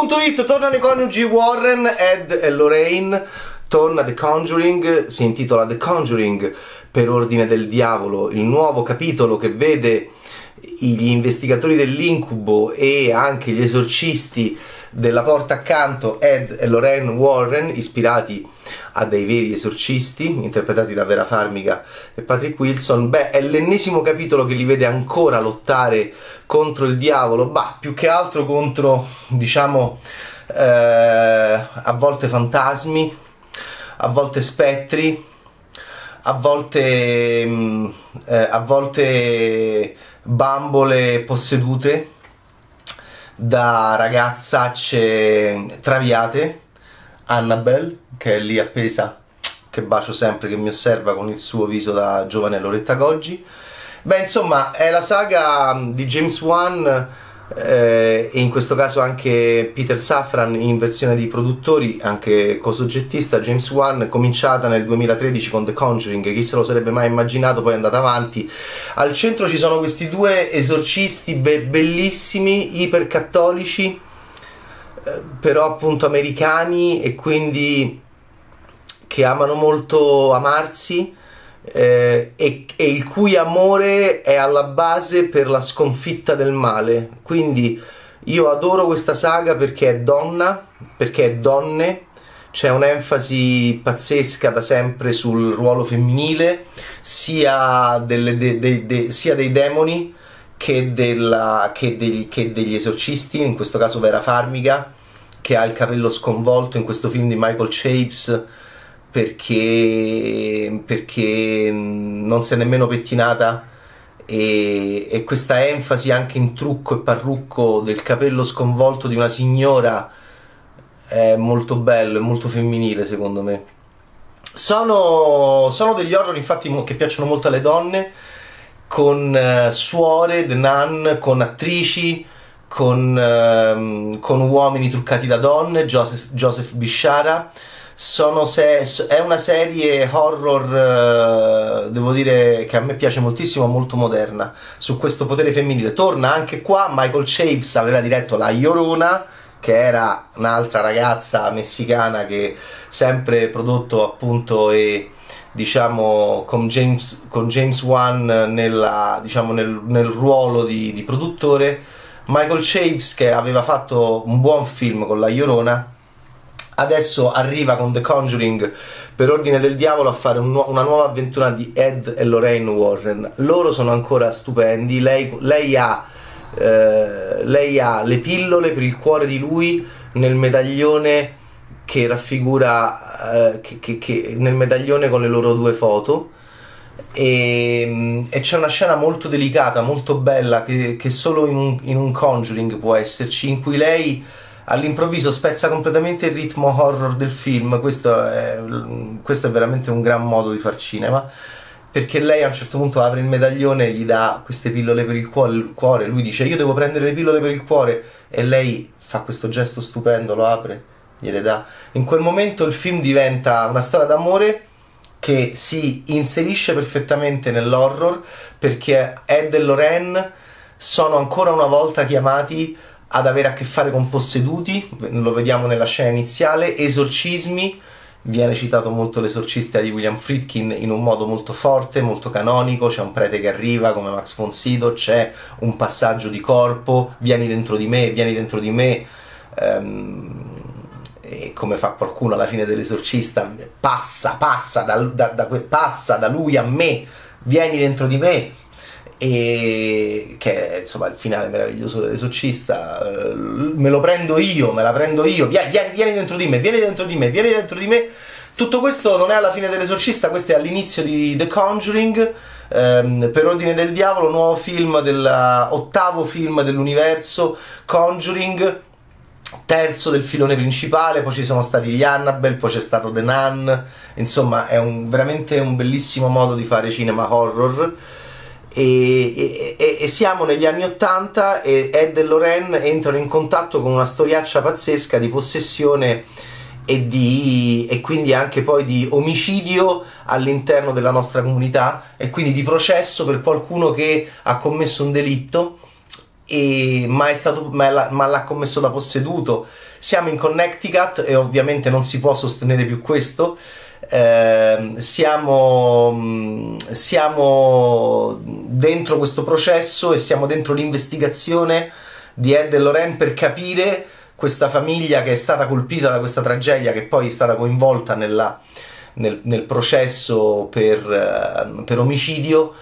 Netflix.it tornano i coniugi Warren, Ed e Lorraine. Torna The Conjuring, si intitola The Conjuring per ordine del diavolo, il nuovo capitolo che vede gli investigatori dell'incubo e anche gli esorcisti della porta accanto, Ed e Lorraine Warren, ispirati a dei veri esorcisti interpretati da Vera Farmiga e Patrick Wilson. Beh, è l'ennesimo capitolo che li vede ancora lottare contro il diavolo, bah, più che altro contro, diciamo, a volte fantasmi, a volte spettri, a volte bambole possedute da ragazzacce traviate. Annabelle, che è lì appesa, che bacio sempre, che mi osserva con il suo viso da giovane Loretta Goggi. Beh, insomma, è la saga di James Wan e in questo caso anche Peter Safran in versione di produttori, anche co-soggettista James Wan, cominciata nel 2013 con The Conjuring. Chi se lo sarebbe mai immaginato, poi è andata avanti. Al centro ci sono questi due esorcisti bellissimi, ipercattolici, però appunto americani, e quindi che amano molto amarsi, e il cui amore è alla base per la sconfitta del male. Quindi io adoro questa saga perché è donna, perché è donne, c'è un'enfasi pazzesca da sempre sul ruolo femminile, sia sia dei demoni che degli esorcisti, in questo caso Vera Farmiga, che ha il capello sconvolto in questo film di Michael Chaves, perché non si è nemmeno pettinata, e questa enfasi anche in trucco e parrucco del capello sconvolto di una signora è molto bello, è molto femminile secondo me. Sono degli horror infatti che piacciono molto alle donne, con suore, The Nun, con attrici, con uomini truccati da donne, Joseph Bishara. È una serie horror, devo dire, che a me piace moltissimo, molto moderna, su questo potere femminile. Torna anche qua, Michael Chaves aveva diretto La Llorona, che era un'altra ragazza messicana, che sempre prodotto appunto e diciamo con James Wan diciamo, nel ruolo di produttore. Michael Chaves, che aveva fatto un buon film con La Llorona, adesso arriva con The Conjuring per ordine del diavolo a fare una nuova avventura di Ed e Lorraine Warren. Loro sono ancora stupendi, lei ha le pillole per il cuore di lui nel medaglione che raffigura nel medaglione con le loro due foto, e c'è una scena molto delicata, molto bella, che solo in un Conjuring può esserci, in cui lei all'improvviso spezza completamente il ritmo horror del film. Questo è veramente un gran modo di far cinema, perché lei a un certo punto apre il medaglione e gli dà queste pillole per il cuore. Lui dice: io devo prendere le pillole per il cuore, e lei fa questo gesto stupendo, lo apre, gliele dà. In quel momento il film diventa una storia d'amore che si inserisce perfettamente nell'horror, perché Ed e Lorraine sono ancora una volta chiamati ad avere a che fare con posseduti, lo vediamo nella scena iniziale, esorcismi, viene citato molto l'esorcista di William Friedkin in un modo molto forte, molto canonico, c'è un prete che arriva come Max von Sydow, c'è un passaggio di corpo, vieni dentro di me, e come fa qualcuno alla fine dell'esorcista, passa da lui a me, vieni dentro di me. E che è, insomma, il finale meraviglioso dell'esorcista, me la prendo io, vieni dentro di me. Tutto questo non è alla fine dell'esorcista, questo è all'inizio di The Conjuring, per ordine del diavolo, nuovo film ottavo film dell'universo Conjuring, terzo del filone principale. Poi ci sono stati gli Annabelle, poi c'è stato The Nun. Insomma, è veramente un bellissimo modo di fare cinema horror. E siamo negli anni '80 e Ed e Lorraine entrano in contatto con una storiaccia pazzesca di possessione e quindi anche poi di omicidio all'interno della nostra comunità, e quindi di processo per qualcuno che ha commesso un delitto, ma l'ha commesso da posseduto. Siamo in Connecticut e ovviamente non si può sostenere più questo. Siamo dentro questo processo e siamo dentro l'investigazione di Ed e Lorraine per capire questa famiglia che è stata colpita da questa tragedia, che poi è stata coinvolta nel processo per omicidio.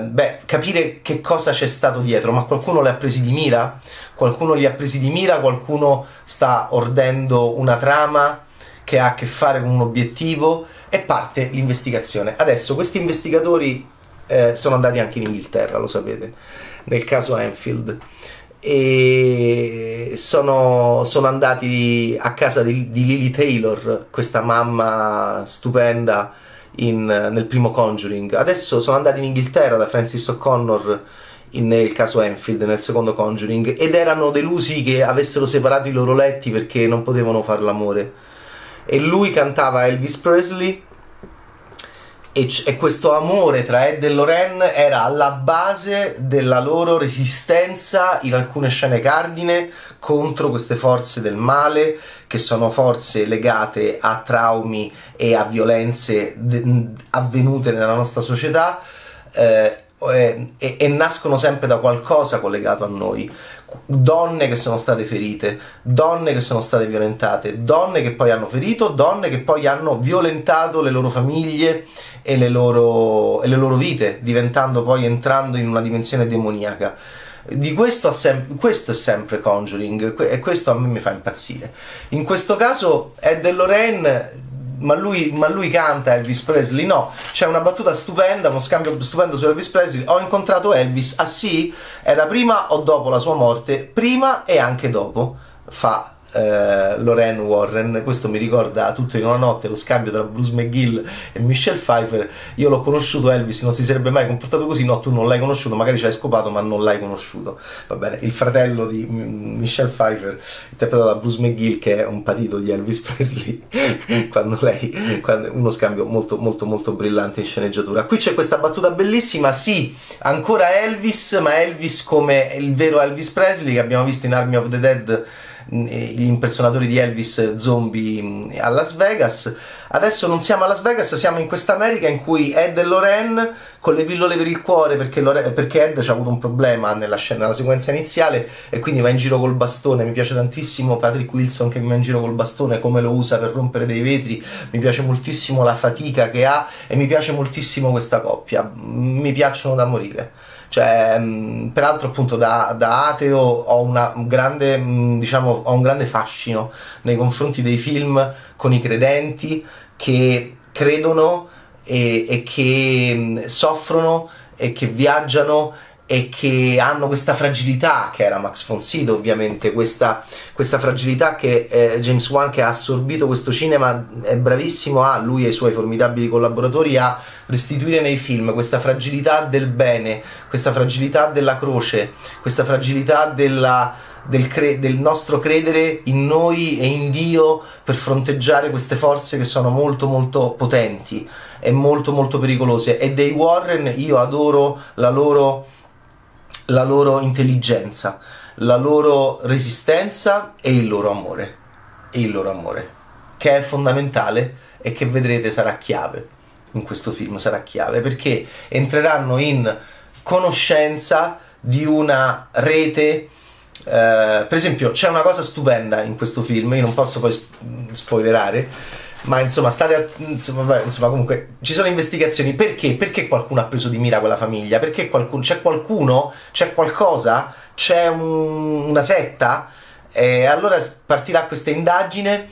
Beh, capire che cosa c'è stato dietro, ma qualcuno li ha presi di mira? Qualcuno li ha presi di mira, qualcuno sta ordendo una trama che ha a che fare con un obiettivo, e parte l'investigazione. Adesso questi investigatori sono andati anche in Inghilterra, lo sapete, nel caso Enfield, e sono andati a casa di Lily Taylor, questa mamma stupenda nel primo Conjuring. Adesso sono andati in Inghilterra da Francis O'Connor nel caso Enfield, nel secondo Conjuring, ed erano delusi che avessero separato i loro letti perché non potevano far l'amore, e lui cantava Elvis Presley, e questo amore tra Ed e Lorraine era alla base della loro resistenza in alcune scene cardine contro queste forze del male, che sono forze legate a traumi e a violenze avvenute nella nostra società, e nascono sempre da qualcosa collegato a noi. Donne che sono state ferite, donne che sono state violentate, donne che poi hanno ferito, donne che poi hanno violentato le loro famiglie e le loro vite, diventando poi, entrando in una dimensione demoniaca. Di questo è sempre Conjuring, e questo a me mi fa impazzire. In questo caso è Ed e Lorraine, ma lui canta Elvis Presley? No, c'è una battuta stupenda, uno scambio stupendo su Elvis Presley. Ho incontrato Elvis, ah sì? Era prima o dopo la sua morte? Prima e anche dopo, fa Lorraine Warren. Questo mi ricorda Tutto in una notte, lo scambio tra Bruce McGill e Michelle Pfeiffer. Io l'ho conosciuto Elvis, non si sarebbe mai comportato così. No, tu non l'hai conosciuto, magari ci hai scopato ma non l'hai conosciuto. Va bene, il fratello di Michelle Pfeiffer, interpretato da Bruce McGill, che è un patito di Elvis Presley quando uno scambio molto molto molto brillante in sceneggiatura. Qui c'è questa battuta bellissima, sì, ancora Elvis, ma Elvis come il vero Elvis Presley che abbiamo visto in Army of the Dead, gli impersonatori di Elvis zombie a Las Vegas. Adesso non siamo a Las Vegas, siamo in questa America in cui Ed e Lorraine, con le pillole per il cuore, perché Ed c'ha avuto un problema nella scena, nella sequenza iniziale, e quindi va in giro col bastone. Mi piace tantissimo Patrick Wilson che va in giro col bastone, come lo usa per rompere dei vetri. Mi piace moltissimo la fatica che ha, e mi piace moltissimo questa coppia, mi piacciono da morire. Cioè, peraltro appunto da ateo ho un grande fascino nei confronti dei film con i credenti che credono e che soffrono e che viaggiano e che hanno questa fragilità che era Max von Sydow, ovviamente questa fragilità che James Wan, che ha assorbito questo cinema, è bravissimo a, lui e i suoi formidabili collaboratori, a restituire nei film questa fragilità del bene, questa fragilità della croce, questa fragilità del nostro credere in noi e in Dio per fronteggiare queste forze che sono molto molto potenti e molto molto pericolose. E dei Warren io adoro la loro intelligenza, la loro resistenza e il loro amore, che è fondamentale e che vedrete sarà chiave in questo film, sarà chiave, perché entreranno in conoscenza di una rete. Per esempio c'è una cosa stupenda in questo film, io non posso poi spoilerare, ma insomma comunque ci sono investigazioni. Perché qualcuno ha preso di mira quella famiglia? Perché c'è una setta, e allora partirà questa indagine,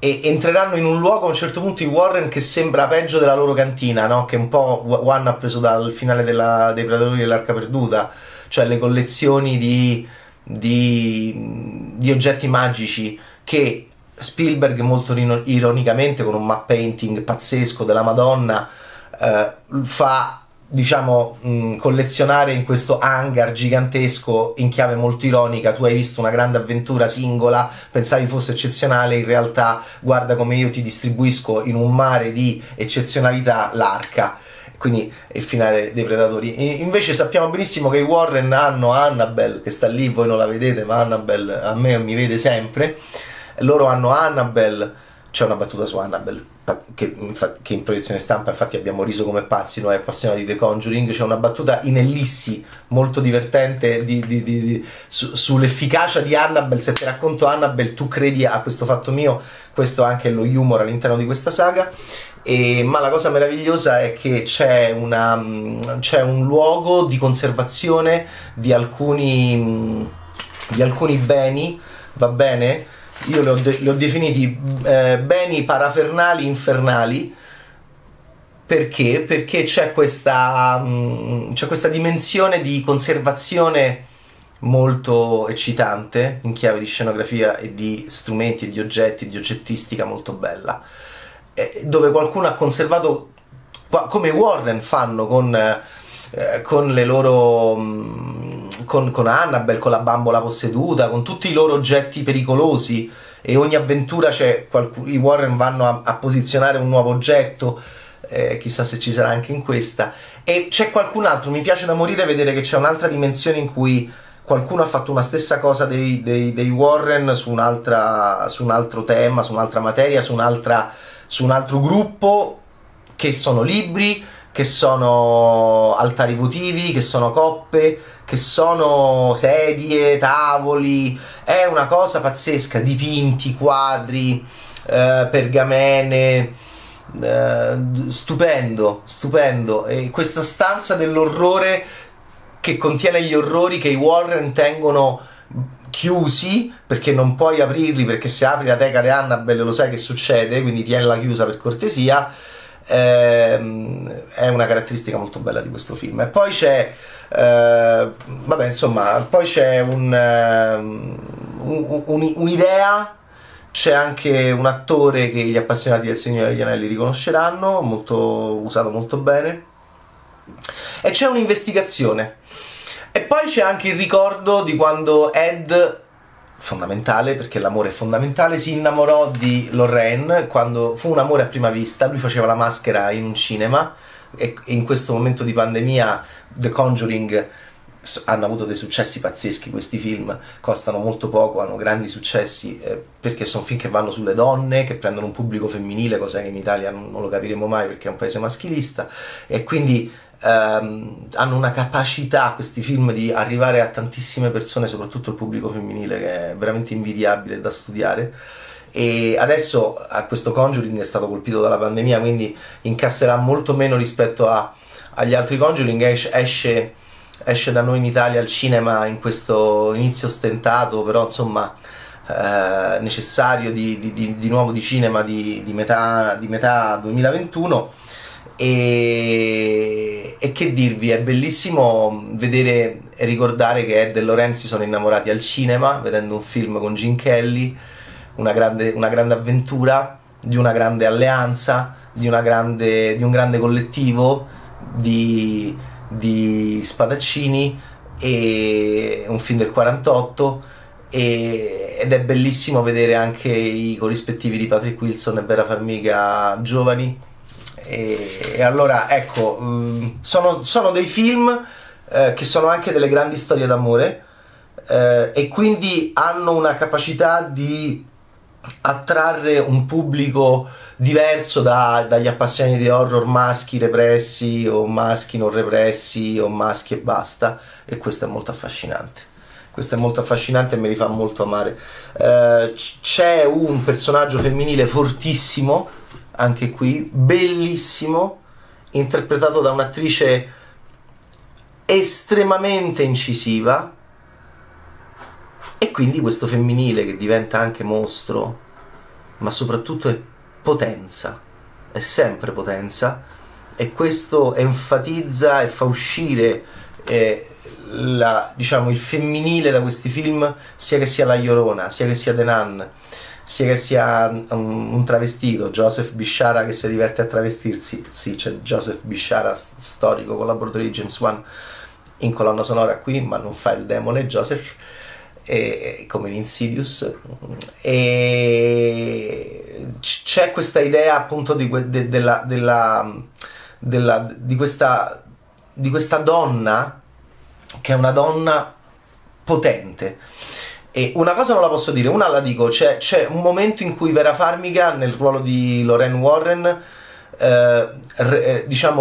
e entreranno in un luogo a un certo punto i Warren che sembra peggio della loro cantina, no? Che un po' One ha preso dal finale dei Predatori dell'Arca Perduta, cioè le collezioni di oggetti magici che Spielberg, molto ironicamente, con un map painting pazzesco della Madonna, fa, diciamo, collezionare in questo hangar gigantesco in chiave molto ironica. Tu hai visto una grande avventura singola, pensavi fosse eccezionale, in realtà guarda come io ti distribuisco in un mare di eccezionalità l'arca. quindi il finale dei Predatori. E invece sappiamo benissimo che i Warren hanno Annabelle, che sta lì, voi non la vedete, ma Annabelle a me mi vede sempre. Loro hanno Annabelle, c'è una battuta su Annabelle che in proiezione stampa infatti abbiamo riso come pazzi noi appassionati di The Conjuring, c'è una battuta in ellissi molto divertente sull'efficacia di Annabelle. Se ti racconto Annabelle tu credi a questo fatto mio, questo è anche lo humor all'interno di questa saga. Ma la cosa meravigliosa è che c'è un luogo di conservazione di alcuni beni, va bene? Io li ho definiti beni parafernali infernali, perché c'è questa dimensione di conservazione molto eccitante in chiave di scenografia e di strumenti e di oggetti, di oggettistica molto bella, dove qualcuno ha conservato, come Warren fanno con le loro... con Annabelle, con la bambola posseduta, con tutti i loro oggetti pericolosi, e ogni avventura c'è i Warren vanno a posizionare un nuovo oggetto, chissà se ci sarà anche in questa. E c'è qualcun altro, mi piace da morire vedere che c'è un'altra dimensione in cui qualcuno ha fatto una stessa cosa dei Warren su un altro tema, su un'altra materia, su un altro gruppo, che sono libri, che sono altari votivi, che sono coppe, che sono sedie, tavoli, è una cosa pazzesca, dipinti, quadri, pergamene, stupendo, stupendo. E questa stanza dell'orrore che contiene gli orrori che i Warren tengono chiusi, perché non puoi aprirli, perché se apri la teca di Annabelle lo sai che succede, quindi tienila chiusa per cortesia, è una caratteristica molto bella di questo film. E poi c'è vabbè, insomma, poi c'è un'idea, c'è anche un attore che gli appassionati del Signore degli Anelli riconosceranno, molto usato molto bene, e c'è un'investigazione, e poi c'è anche il ricordo di quando Ed, fondamentale perché l'amore è fondamentale, si innamorò di Lorraine, quando fu un amore a prima vista. Lui faceva la maschera in un cinema, e in questo momento di pandemia The Conjuring hanno avuto dei successi pazzeschi, questi film costano molto poco, hanno grandi successi, perché sono film che vanno sulle donne, che prendono un pubblico femminile, cosa che in Italia non lo capiremo mai perché è un paese maschilista, e quindi hanno una capacità questi film di arrivare a tantissime persone, soprattutto il pubblico femminile, che è veramente invidiabile, da studiare. E adesso a questo Conjuring è stato colpito dalla pandemia, quindi incasserà molto meno rispetto agli altri Conjuring. Esce da noi in Italia al cinema in questo inizio stentato, però insomma necessario, di nuovo di cinema di metà 2021. E che dirvi, è bellissimo vedere e ricordare che Ed e Lorraine si sono innamorati al cinema vedendo un film con Gene Kelly, una grande avventura, di una grande alleanza, di un grande collettivo di spadaccini, e un film del 48, ed è bellissimo vedere anche i corrispettivi di Patrick Wilson e Vera Farmiga giovani. E allora ecco, sono dei film che sono anche delle grandi storie d'amore, e quindi hanno una capacità di attrarre un pubblico diverso dagli appassionati di horror maschi repressi, o maschi non repressi, o maschi e basta, e questo è molto affascinante. Questo è molto affascinante e mi rifà molto amare. C'è un personaggio femminile fortissimo, anche qui, bellissimo, interpretato da un'attrice estremamente incisiva, e quindi questo femminile che diventa anche mostro, ma soprattutto è potenza, è sempre potenza, e questo enfatizza e fa uscire diciamo, il femminile da questi film, sia che sia La Llorona, sia che sia The Nun, sia che sia un travestito, Joseph Bishara che si diverte a travestirsi. Sì, c'è Joseph Bishara, storico collaboratore di James Wan, in colonna sonora qui, ma non fa il demone Joseph, come in Insidious. E c'è questa idea appunto della di questa donna che è una donna potente. E una cosa non la posso dire, una la dico, c'è un momento in cui Vera Farmiga nel ruolo di Lorraine Warren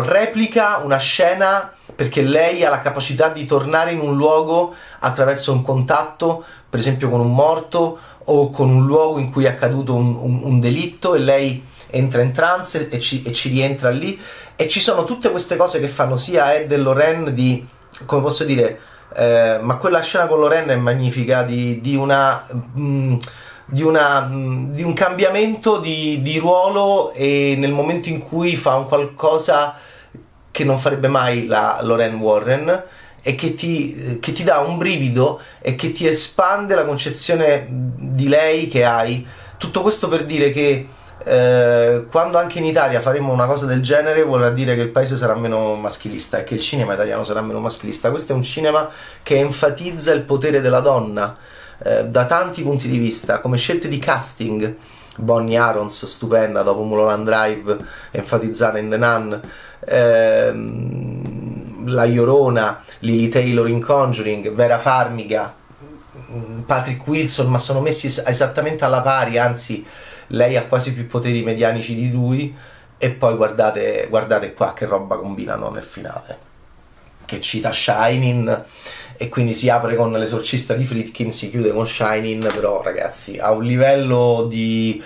replica una scena, perché lei ha la capacità di tornare in un luogo attraverso un contatto, per esempio con un morto o con un luogo in cui è accaduto un delitto, e lei entra in trance e ci rientra lì, e ci sono tutte queste cose che fanno sia Ed e Lorraine di, come posso dire, ma quella scena con Lorraine è magnifica, di un cambiamento di ruolo, e nel momento in cui fa un qualcosa che non farebbe mai la Lorraine Warren, e che ti dà un brivido e che ti espande la concezione di lei che hai. Tutto questo per dire che quando anche in Italia faremo una cosa del genere, vorrà dire che il paese sarà meno maschilista e che il cinema italiano sarà meno maschilista. Questo è un cinema che enfatizza il potere della donna da tanti punti di vista, come scelte di casting. Bonnie Arons, stupenda, dopo Mulholland Drive, enfatizzata in The Nun, La Llorona, Lily Taylor in Conjuring, Vera Farmiga, Patrick Wilson, ma sono messi esattamente alla pari, anzi lei ha quasi più poteri medianici di lui. E poi guardate qua che roba combinano nel finale, che cita Shining, e quindi si apre con L'Esorcista di Friedkin, si chiude con Shining, però ragazzi, a un livello di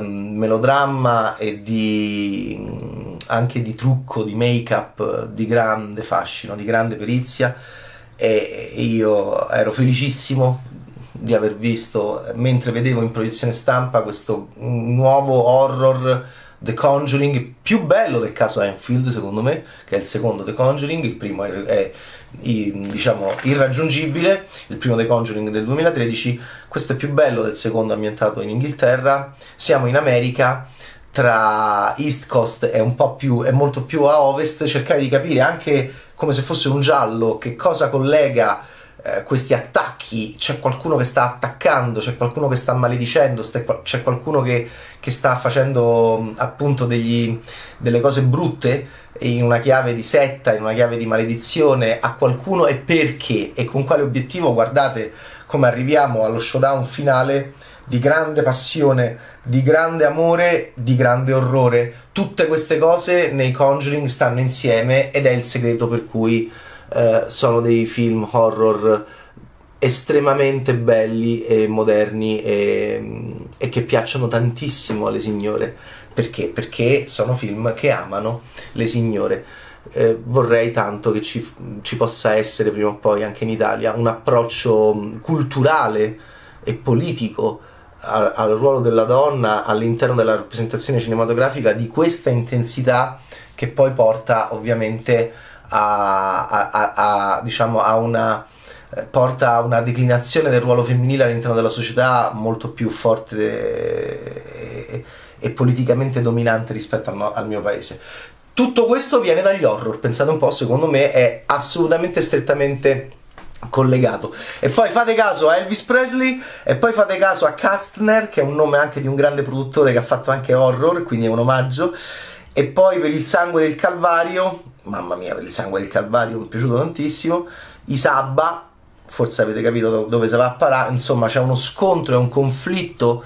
melodramma e anche di trucco, di make-up, di grande fascino, di grande perizia, e io ero felicissimo di aver visto, mentre vedevo in proiezione stampa, questo nuovo horror The Conjuring, più bello del caso Enfield secondo me, che è il secondo The Conjuring. Il primo è diciamo irraggiungibile, il primo The Conjuring del 2013, questo è più bello del secondo, ambientato in Inghilterra. Siamo in America, tra East Coast e è molto più a ovest, cercare di capire, anche come se fosse un giallo, che cosa collega questi attacchi. C'è qualcuno che sta attaccando, c'è qualcuno che sta maledicendo, c'è qualcuno che sta facendo appunto delle cose brutte in una chiave di setta, in una chiave di maledizione a qualcuno, e perché e con quale obiettivo. Guardate come arriviamo allo showdown finale di grande passione, di grande amore, di grande orrore. Tutte queste cose nei Conjuring stanno insieme, ed è il segreto per cui sono dei film horror estremamente belli e moderni e che piacciono tantissimo alle signore. Perché? Perché sono film che amano le signore. Vorrei tanto che ci possa essere prima o poi anche in Italia un approccio culturale e politico al ruolo della donna all'interno della rappresentazione cinematografica di questa intensità, che poi porta ovviamente porta a una declinazione del ruolo femminile all'interno della società molto più forte e politicamente dominante rispetto al mio paese. Tutto questo viene dagli horror, pensate un po', secondo me è assolutamente strettamente collegato. E poi fate caso a Elvis Presley, e poi fate caso a Kastner, che è un nome anche di un grande produttore che ha fatto anche horror, quindi è un omaggio. E poi Per il sangue del Calvario, mamma mia, Per il sangue del Calvario mi è piaciuto tantissimo. I Sabba, forse avete capito dove si va a parare. Insomma, c'è uno scontro e un conflitto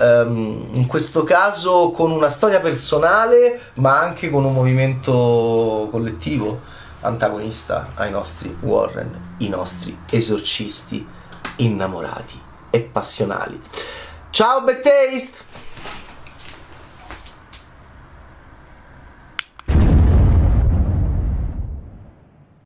in questo caso, con una storia personale ma anche con un movimento collettivo antagonista ai nostri Warren, i nostri esorcisti innamorati e passionali. Ciao Bad Taste!